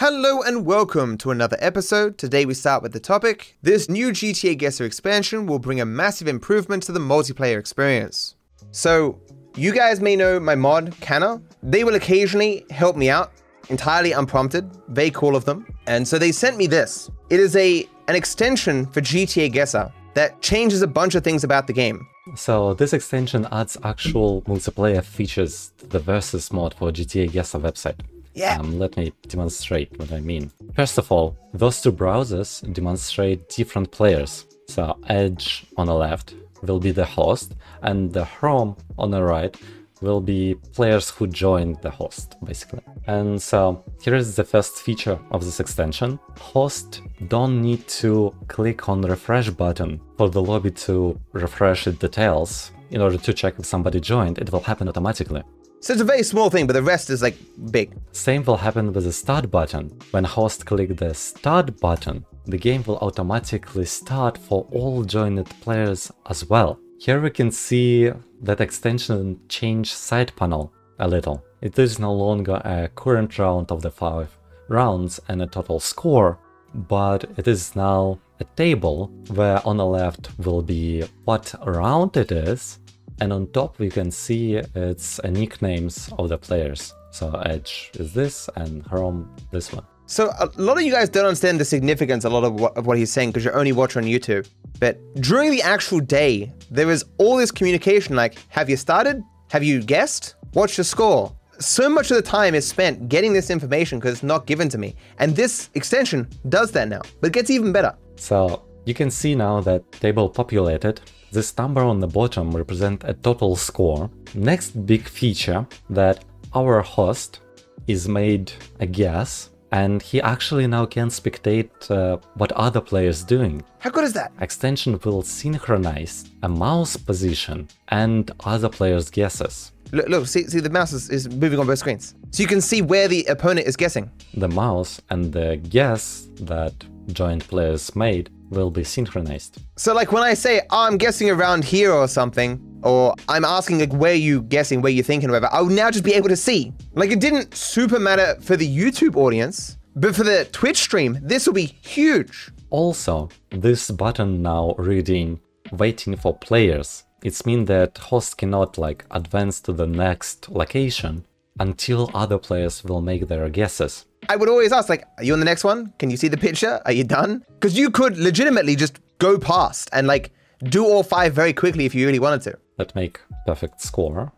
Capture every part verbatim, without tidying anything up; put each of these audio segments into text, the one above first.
Hello and welcome to another episode. Today we start with the topic. This new G T A Guesser expansion will bring a massive improvement to the multiplayer experience. So, you guys may know my mod, Canna. They will occasionally help me out, entirely unprompted. They call of them. And so they sent me this. It is a an extension for G T A Guesser that changes a bunch of things about the game. So this extension adds actual multiplayer features to the Versus mod for G T A Guesser website. Yeah. Um, let me demonstrate what I mean. First of all, those two browsers demonstrate different players. So Edge on the left will be the host, and the Chrome on the right will be players who joined the host, basically. And so here is the first feature of this extension. Hosts don't need to click on the refresh button for the lobby to refresh its details in order to check if somebody joined. It will happen automatically. So it's a very small thing, but the rest is like big. Same will happen with the start button. When hosts click the start button, the game will automatically start for all joined players as well. Here we can see that extension changed side panel a little. It is no longer a current round of the five rounds and a total score, but it is now a table where on the left will be what round it is, and on top we can see it's a nicknames of the players. So Edge is this and Chrome this one. So a lot of you guys don't understand the significance, a lot of what, of what he's saying, because you're only watching on YouTube. But during the actual day, there is all this communication like, have you started? Have you guessed? What's your score? So much of the time is spent getting this information because it's not given to me. And this extension does that now, but it gets even better. So you can see now that table populated. This number on the bottom represents a total score. Next big feature that our host is made a guess. And he actually now can spectate uh, what other players doing. How good is that? Extension will synchronize a mouse position and other players' guesses. Look, look see, see the mouse is, is moving on both screens. So you can see where the opponent is guessing. The mouse and the guess that joint players made will be synchronized. So like when I say, oh, I'm guessing around here or something, or I'm asking like where you guessing, where you're thinking, whatever, I will now just be able to see. Like it didn't super matter for the YouTube audience, but for the Twitch stream, this will be huge. Also, this button now reading waiting for players. It's mean that host cannot like advance to the next location until other players will make their guesses. I would always ask like, are you on the next one? Can you see the picture? Are you done? Because you could legitimately just go past and like do all five very quickly if you really wanted to. Let's make perfect score,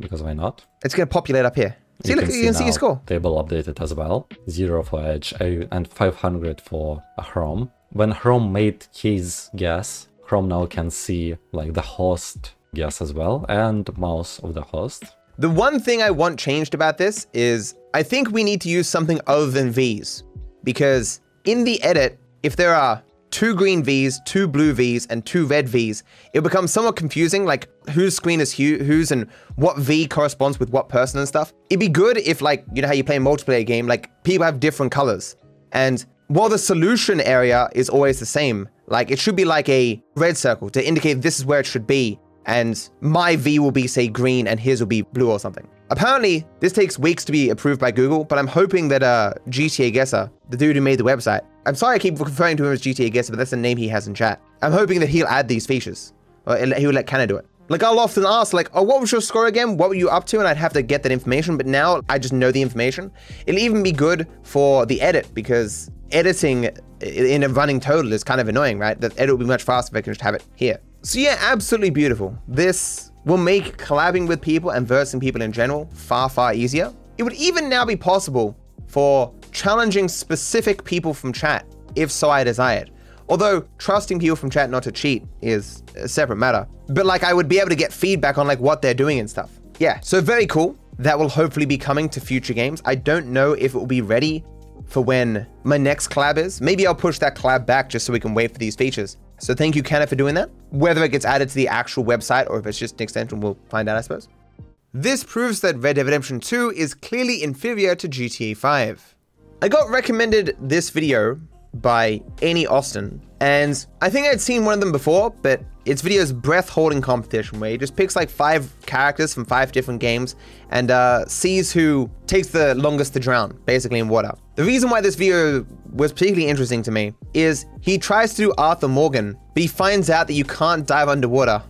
because why not? It's going to populate up here. See, you look, can you can see, see your score. Table updated as well. Zero for Edge and five hundred for Chrome. When Chrome made his guess, Chrome now can see like the host guess as well and mouse of the host. The one thing I want changed about this is I think we need to use something other than V's, because in the edit, if there are two green V's, two blue V's, and two red V's, it becomes somewhat confusing, like whose screen is hu whose and what V corresponds with what person and stuff. It'd be good if, like, you know how you play a multiplayer game, like people have different colors. And while the solution area is always the same, like it should be like a red circle to indicate this is where it should be. And my V will be, say, green, and his will be blue or something. Apparently, this takes weeks to be approved by Google, but I'm hoping that uh, G T A Guesser, the dude who made the website, I'm sorry I keep referring to him as G T A Guesser, but that's the name he has in chat. I'm hoping that he'll add these features, or he'll let Canna do it. Like, I'll often ask, like, oh, what was your score again? What were you up to? And I'd have to get that information, but now I just know the information. It'll even be good for the edit, because editing in a running total is kind of annoying, right? The edit will be much faster if I can just have it here. So yeah, absolutely beautiful. This will make collabing with people and versing people in general far, far easier. It would even now be possible for challenging specific people from chat, if so I desired. Although trusting people from chat not to cheat is a separate matter. But like I would be able to get feedback on like what they're doing and stuff. Yeah, so very cool. That will hopefully be coming to future games. I don't know if it will be ready for when my next collab is. Maybe I'll push that collab back just so we can wait for these features. So thank you, Canna, for doing that. Whether it gets added to the actual website or if it's just an extension, we'll find out, I suppose. This proves that Red Dead Redemption two is clearly inferior to G T A five. I got recommended this video by Any Austin, And I think I'd seen one of them before, but it's video's breath holding competition, where he just picks like five characters from five different games and uh, sees who takes the longest to drown, basically in water. The reason why this video was particularly interesting to me is he tries to do Arthur Morgan, but he finds out that you can't dive underwater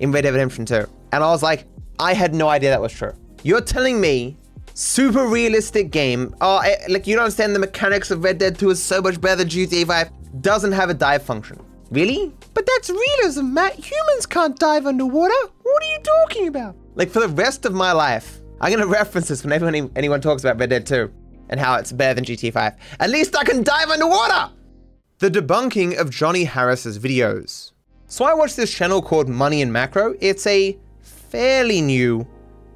in Red Dead Redemption two. And I was like, I had no idea that was true. You're telling me super realistic game. Oh, I, like you don't understand the mechanics of Red Dead two is so much better than G T A five. Doesn't have a dive function. Really? But that's realism, Matt. Humans can't dive underwater. What are you talking about? Like, for the rest of my life, I'm gonna reference this whenever anyone, anyone talks about Red Dead two and how it's better than G T A five. At least I can dive underwater! The debunking of Johnny Harris's videos. So I watched this channel called Money and Macro. It's a fairly new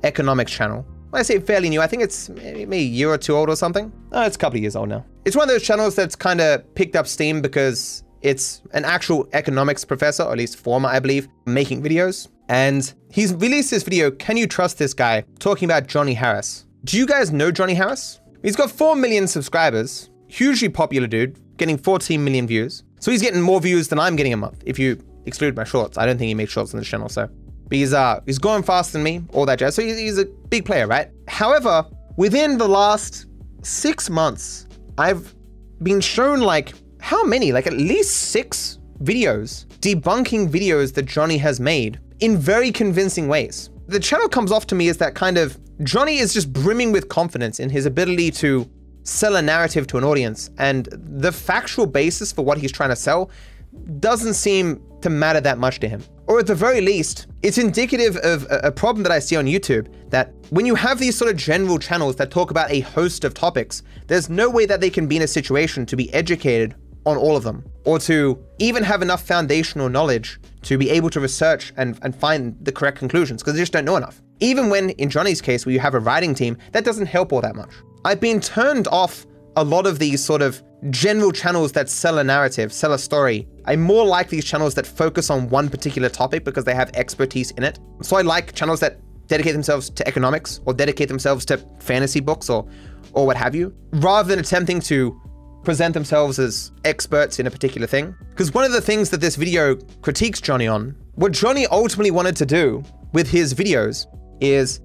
economics channel. When I say fairly new, I think it's maybe a year or two old or something. Oh, it's a couple of years old now. It's one of those channels that's kind of picked up steam because it's an actual economics professor, or at least former, I believe, making videos. And he's released this video, Can You Trust This Guy?, talking about Johnny Harris. Do you guys know Johnny Harris? He's got four million subscribers, hugely popular dude, getting fourteen million views. So he's getting more views than I'm getting a month, if you exclude my shorts. I don't think he makes shorts on this channel, so. But he's, uh, he's going faster than me, all that jazz. So he's, he's a big player, right? However, within the last six months, I've been shown like, how many? Like at least six videos debunking videos that Johnny has made in very convincing ways. The channel comes off to me as that kind of, Johnny is just brimming with confidence in his ability to sell a narrative to an audience, and the factual basis for what he's trying to sell doesn't seem to matter that much to him. Or at the very least, it's indicative of a problem that I see on YouTube, that when you have these sort of general channels that talk about a host of topics, there's no way that they can be in a situation to be educated on all of them, or to even have enough foundational knowledge to be able to research and, and find the correct conclusions, because they just don't know enough. Even when, in Johnny's case, where you have a writing team, that doesn't help all that much. I've been turned off a lot of these sort of general channels that sell a narrative, sell a story. I more like these channels that focus on one particular topic because they have expertise in it. So I like channels that dedicate themselves to economics or dedicate themselves to fantasy books or, or what have you, rather than attempting to present themselves as experts in a particular thing. Because one of the things that this video critiques Johnny on, what Johnny ultimately wanted to do with his videos is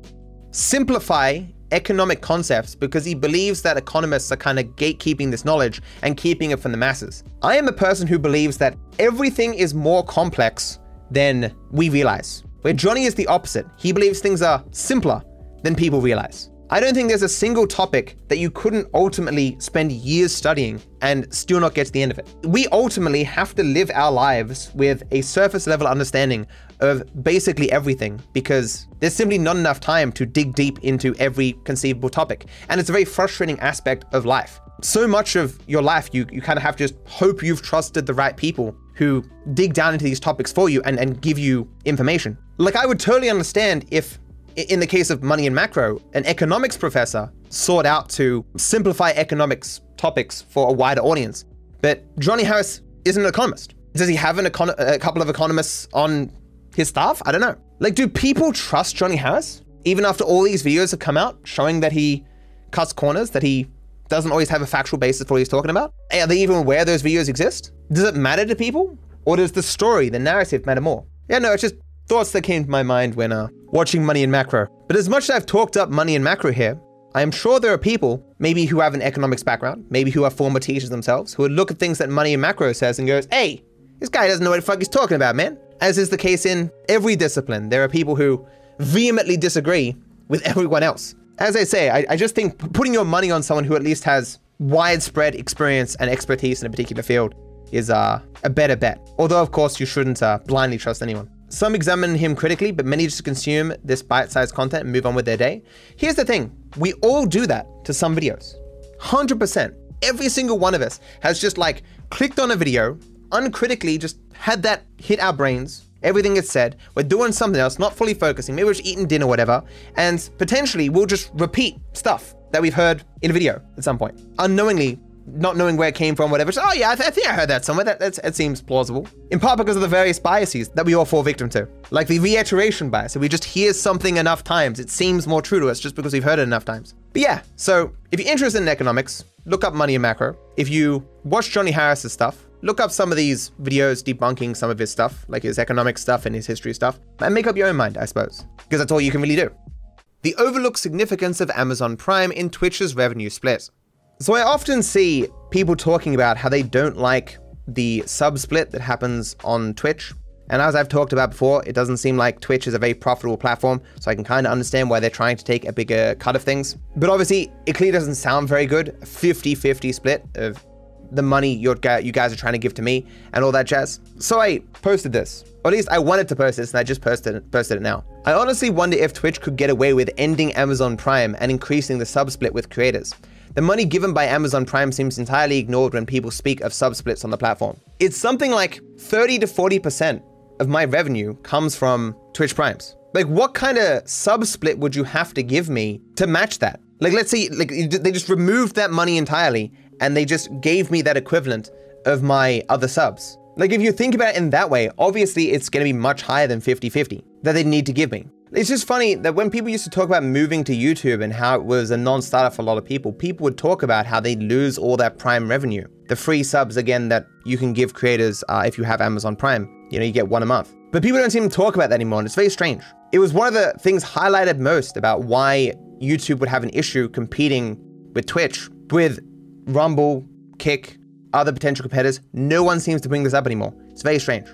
simplify economic concepts, because he believes that economists are kind of gatekeeping this knowledge and keeping it from the masses. I am a person who believes that everything is more complex than we realize, where Johnny is the opposite. He believes things are simpler than people realize. I don't think there's a single topic that you couldn't ultimately spend years studying and still not get to the end of it. We ultimately have to live our lives with a surface level understanding of basically everything, because there's simply not enough time to dig deep into every conceivable topic. And it's a very frustrating aspect of life. So much of your life, you, you kind of have to just hope you've trusted the right people who dig down into these topics for you and, and give you information. Like, I would totally understand if, in the case of Money and Macro, an economics professor sought out to simplify economics topics for a wider audience. But Johnny Harris isn't an economist. Does he have an econ- a couple of economists on his staff? I don't know. Like, do people trust Johnny Harris? Even after all these videos have come out showing that he cuts corners, that he doesn't always have a factual basis for what he's talking about? Are they even aware those videos exist? Does it matter to people? Or does the story, the narrative, matter more? Yeah, no, it's just thoughts that came to my mind when uh, watching Money and Macro. But as much as I've talked up Money and Macro here, I am sure there are people, maybe who have an economics background, maybe who are former teachers themselves, who would look at things that Money and Macro says and goes, hey, this guy doesn't know what the fuck he's talking about, man. As is the case in every discipline, there are people who vehemently disagree with everyone else. As I say, I, I just think putting your money on someone who at least has widespread experience and expertise in a particular field is uh, a better bet. Although, of course, you shouldn't uh, blindly trust anyone. Some examine him critically, but many just consume this bite-sized content and move on with their day. Here's the thing. We all do that to some videos. one hundred percent. Every single one of us has just like clicked on a video, uncritically just had that hit our brains. Everything is said. We're doing something else, not fully focusing. Maybe we're just eating dinner or whatever. And potentially we'll just repeat stuff that we've heard in a video at some point. Unknowingly, not knowing where it came from, whatever. Just, oh yeah, I, th I think I heard that somewhere. That, that's, that seems plausible. In part because of the various biases that we all fall victim to. Like the reiteration bias. So we just hear something enough times, it seems more true to us just because we've heard it enough times. But yeah, so if you're interested in economics, look up Money and Macro. If you watch Johnny Harris's stuff, look up some of these videos debunking some of his stuff, like his economic stuff and his history stuff, and make up your own mind, I suppose, because that's all you can really do. The overlooked significance of Amazon Prime in Twitch's revenue split. So I often see people talking about how they don't like the sub split that happens on Twitch. And as I've talked about before, it doesn't seem like Twitch is a very profitable platform, so I can kind of understand why they're trying to take a bigger cut of things. But obviously, it clearly doesn't sound very good, a fifty fifty split of the money you're, you guys are trying to give to me and all that jazz. So I posted this, or at least I wanted to post this, and I just posted it, posted it now. I honestly wonder if Twitch could get away with ending Amazon Prime and increasing the sub split with creators. The money given by Amazon Prime seems entirely ignored when people speak of sub splits on the platform. It's something like thirty to forty percent of my revenue comes from Twitch Primes. Like, what kind of sub split would you have to give me to match that? Like, let's say, like, they just removed that money entirely and they just gave me that equivalent of my other subs. Like, if you think about it in that way, obviously it's gonna be much higher than fifty fifty that they need to give me. It's just funny that when people used to talk about moving to YouTube and how it was a non-starter for a lot of people, people would talk about how they lose all that Prime revenue. The free subs, again, that you can give creators uh, if you have Amazon Prime. You know, you get one a month. But people don't seem to talk about that anymore, and it's very strange. It was one of the things highlighted most about why YouTube would have an issue competing with Twitch, with Rumble, Kick, other potential competitors. No one seems to bring this up anymore. It's very strange.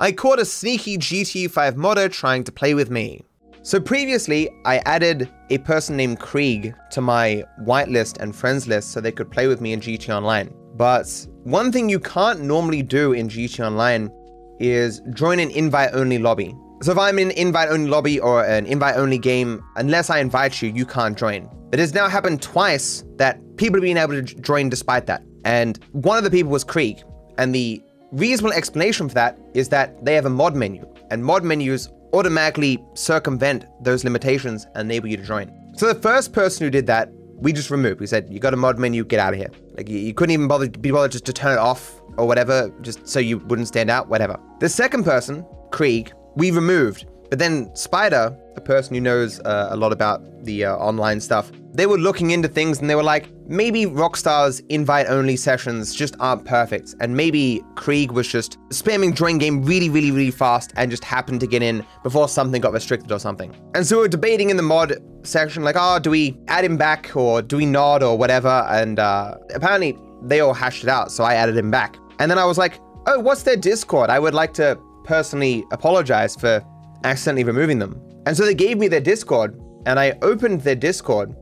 I caught a sneaky G T A five modder trying to play with me. So previously, I added a person named Krieg to my whitelist and friends list so they could play with me in G T A Online. But one thing you can't normally do in G T A Online is join an invite-only lobby. So if I'm in an invite-only lobby or an invite-only game, unless I invite you, you can't join. It has now happened twice that people have been able to join despite that. And one of the people was Krieg. And the reasonable explanation for that is that they have a mod menu. And mod menus automatically circumvent those limitations and enable you to join. So the first person who did that, we just removed. We said, you got a mod menu, get out of here. Like, you, you couldn't even bother be bothered just to turn it off or whatever, just so you wouldn't stand out, whatever. The second person, Krieg, we removed. But then Spider, a person who knows uh, a lot about the uh, online stuff, they were looking into things and they were like, maybe Rockstar's invite-only sessions just aren't perfect. And maybe Krieg was just spamming join game really, really, really fast and just happened to get in before something got restricted or something. And so we were debating in the mod section, like, oh, do we add him back or do we not or whatever? And uh, apparently they all hashed it out, so I added him back. And then I was like, oh, what's their Discord? I would like to personally apologize for accidentally removing them. And so they gave me their Discord, and I opened their Discord,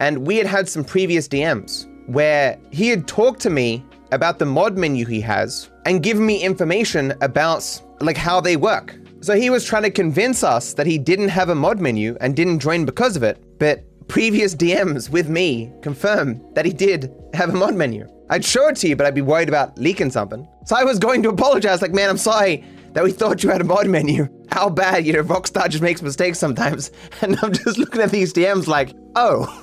and we had had some previous D Ms where he had talked to me about the mod menu he has and given me information about, like, how they work. So he was trying to convince us that he didn't have a mod menu and didn't join because of it, but previous D Ms with me confirmed that he did have a mod menu. I'd show it to you, but I'd be worried about leaking something. So I was going to apologize, like, man, I'm sorry that we thought you had a mod menu. How bad, you know, Rockstar just makes mistakes sometimes. And I'm just looking at these D Ms like, oh.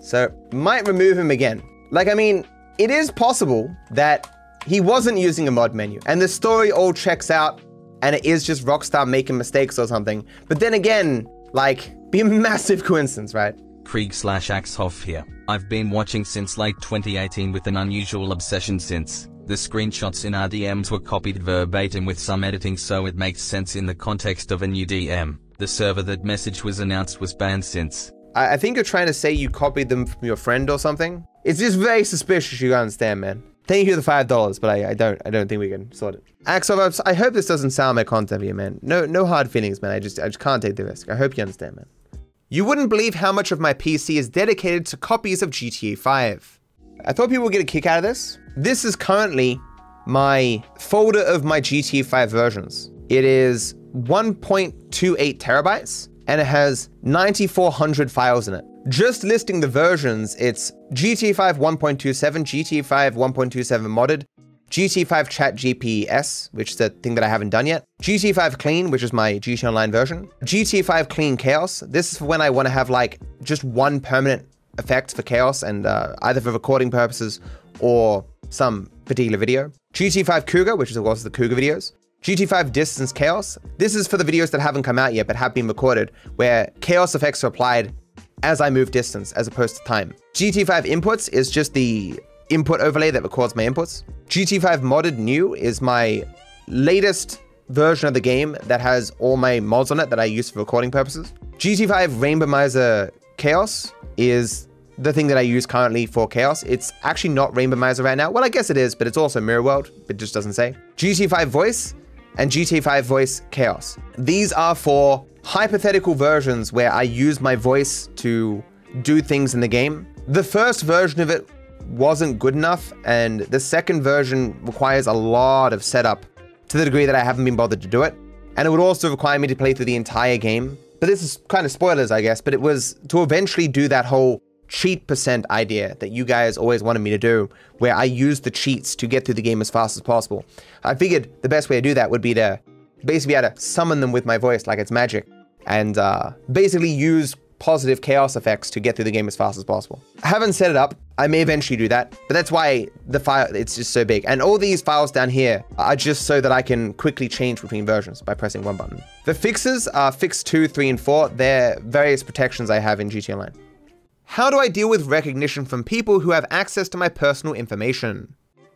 So, might remove him again. Like, I mean, it is possible that he wasn't using a mod menu, and the story all checks out, and it is just Rockstar making mistakes or something. But then again, like, be a massive coincidence, right? Krieg slash Axhoff here. I've been watching since late twenty eighteen with an unusual obsession since. The screenshots in our D Ms were copied verbatim with some editing, so it makes sense in the context of a new D M. The server that message was announced was banned since. I, I think you're trying to say you copied them from your friend or something. It's just very suspicious, you understand, man. Thank you for the five dollars, but I, I don't I don't think we can sort it. Axhoff, I hope this doesn't sound my content here, man. No no hard feelings, man. I just I just can't take the risk. I hope you understand, man. You wouldn't believe how much of my P C is dedicated to copies of G T A five. I thought people would get a kick out of this. This is currently my folder of my G T A five versions. It is one point two eight terabytes and it has nine thousand four hundred files in it. Just listing the versions, it's G T A five one point two seven, G T A five one point two seven modded, G T A five Chat G P S, which is the thing that I haven't done yet, G T A five Clean, which is my G T A Online version, G T A five Clean Chaos. This is for when I want to have, like, just one permanent effect for Chaos, and uh, either for recording purposes or some particular video. G T A five Cougar, which is of course the Cougar videos. G T A five Distance Chaos. This is for the videos that haven't come out yet but have been recorded, where Chaos effects are applied as I move distance as opposed to time. G T A five Inputs is just the input overlay that records my inputs. G T five Modded New is my latest version of the game that has all my mods on it that I use for recording purposes. G T five Randomizer Chaos is the thing that I use currently for Chaos. It's actually not Randomizer right now. Well, I guess it is, but it's also Mirror World. It just doesn't say. G T five Voice and G T A five Voice Chaos. These are for hypothetical versions where I use my voice to do things in the game. The first version of it wasn't good enough, and the second version requires a lot of setup to the degree that I haven't been bothered to do it. And it would also require me to play through the entire game. But this is kind of spoilers, I guess, but it was to eventually do that whole cheat percent idea that you guys always wanted me to do, where I used the cheats to get through the game as fast as possible. I figured the best way to do that would be to basically be able to summon them with my voice like it's magic, and uh, basically use positive chaos effects to get through the game as fast as possible. I haven't set it up. I may eventually do that, but that's why the file, it's just so big. And all these files down here are just so that I can quickly change between versions by pressing one button. The fixes are fix two, three, and four. They're various protections I have in G T A Online. How do I deal with recognition from people who have access to my personal information?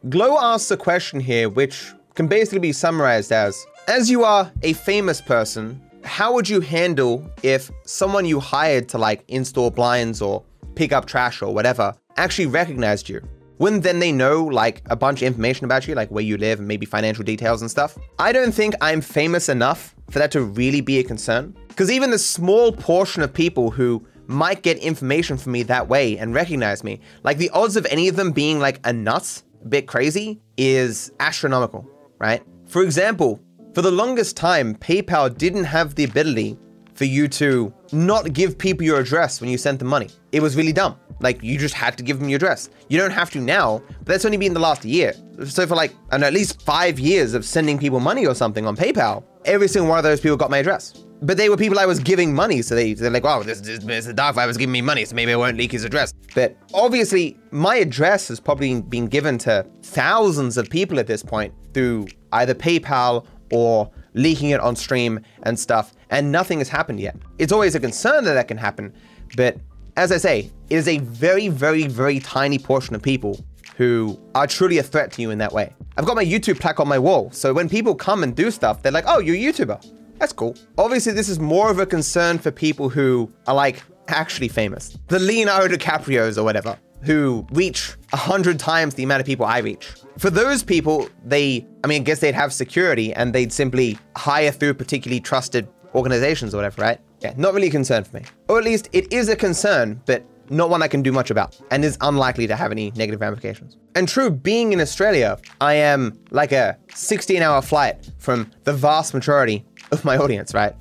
Glow asks a question here, which can basically be summarized as, as you are a famous person, how would you handle if someone you hired to like install blinds or pick up trash or whatever actually recognized you? Wouldn't then they know like a bunch of information about you, like where you live and maybe financial details and stuff? I don't think I'm famous enough for that to really be a concern, because even the small portion of people who might get information from me that way and recognize me, like the odds of any of them being like a nut, a bit crazy, is astronomical, right? For example, for the longest time, PayPal didn't have the ability for you to not give people your address when you sent them money. It was really dumb. Like, you just had to give them your address. You don't have to now, but that's only been the last year. So for like, I don't know, at least five years of sending people money or something on PayPal, every single one of those people got my address. But they were people I was giving money, so they, they're like, wow, this, this, this dark guy was giving me money, so maybe I won't leak his address. But obviously, my address has probably been given to thousands of people at this point through either PayPal or leaking it on stream and stuff, and nothing has happened yet. It's always a concern that that can happen, but as I say, it is a very, very, very tiny portion of people who are truly a threat to you in that way. I've got my YouTube plaque on my wall, so when people come and do stuff, they're like, oh, you're a YouTuber. That's cool. Obviously, this is more of a concern for people who are like actually famous. The Leonardo DiCaprios or whatever, who reach a hundred times the amount of people I reach. For those people, they, I mean, I guess they'd have security and they'd simply hire through particularly trusted organizations or whatever, right? Yeah, not really a concern for me. Or at least it is a concern, but not one I can do much about and is unlikely to have any negative ramifications. And true, being in Australia, I am like a sixteen hour flight from the vast majority of my audience, right?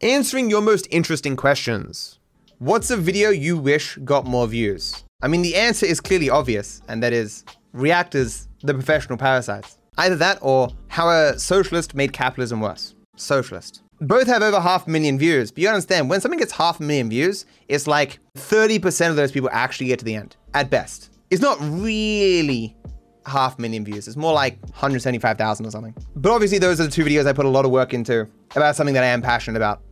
Answering your most interesting questions. What's a video you wish got more views? I mean, the answer is clearly obvious, and that is reactors, the professional parasites. Either that or how a socialist made capitalism worse. Socialist. Both have over half a million views, but you understand, when something gets half a million views, it's like thirty percent of those people actually get to the end, at best. It's not really half a million views. It's more like one hundred seventy-five thousand or something. But obviously those are the two videos I put a lot of work into about something that I am passionate about.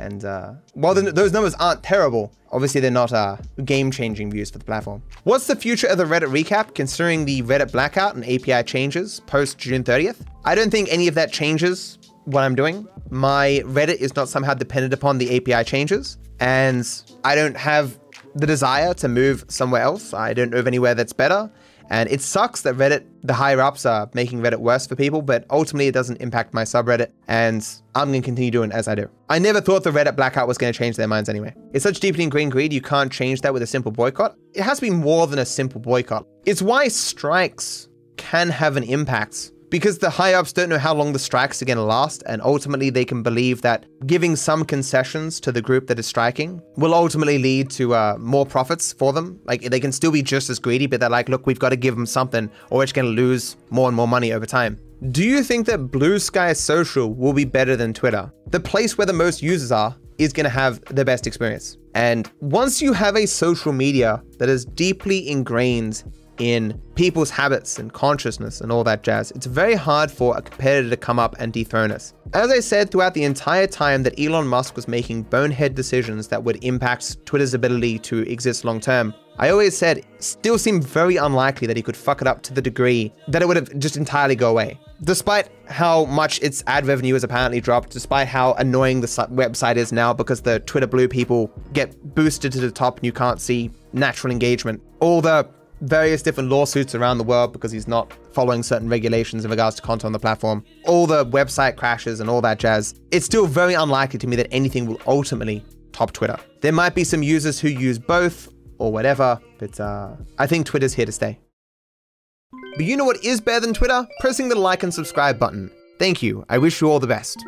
And uh, while the, those numbers aren't terrible, obviously they're not uh, game-changing views for the platform. What's the future of the Reddit recap considering the Reddit blackout and A P I changes post June thirtieth? I don't think any of that changes what I'm doing. My Reddit is not somehow dependent upon the A P I changes, and I don't have the desire to move somewhere else. I don't move anywhere that's better. And it sucks that Reddit, the higher ups are making Reddit worse for people, but ultimately it doesn't impact my subreddit, and I'm gonna continue doing it as I do. I never thought the Reddit blackout was gonna change their minds anyway. It's such deeply ingrained greed, you can't change that with a simple boycott. It has to be more than a simple boycott. It's why strikes can have an impact, because the high ups don't know how long the strikes are gonna last, and ultimately they can believe that giving some concessions to the group that is striking will ultimately lead to uh, more profits for them. Like, they can still be just as greedy, but they're like, look, we've gotta give them something or it's gonna lose more and more money over time. Do you think that Blue Sky Social will be better than Twitter? The place where the most users are is gonna have the best experience. And once you have a social media that is deeply ingrained in people's habits and consciousness and all that jazz, it's very hard for a competitor to come up and dethrone us. As I said throughout the entire time that Elon Musk was making bonehead decisions that would impact Twitter's ability to exist long term, I always said, still seemed very unlikely that he could fuck it up to the degree that it would have just entirely go away. Despite how much its ad revenue has apparently dropped, despite how annoying the website is now because the Twitter blue people get boosted to the top and you can't see natural engagement, all the various different lawsuits around the world because he's not following certain regulations in regards to content on the platform, all the website crashes and all that jazz, it's still very unlikely to me that anything will ultimately top Twitter. There might be some users who use both or whatever, but uh, I think Twitter's here to stay. But you know what is better than Twitter? Pressing the like and subscribe button. Thank you. I wish you all the best.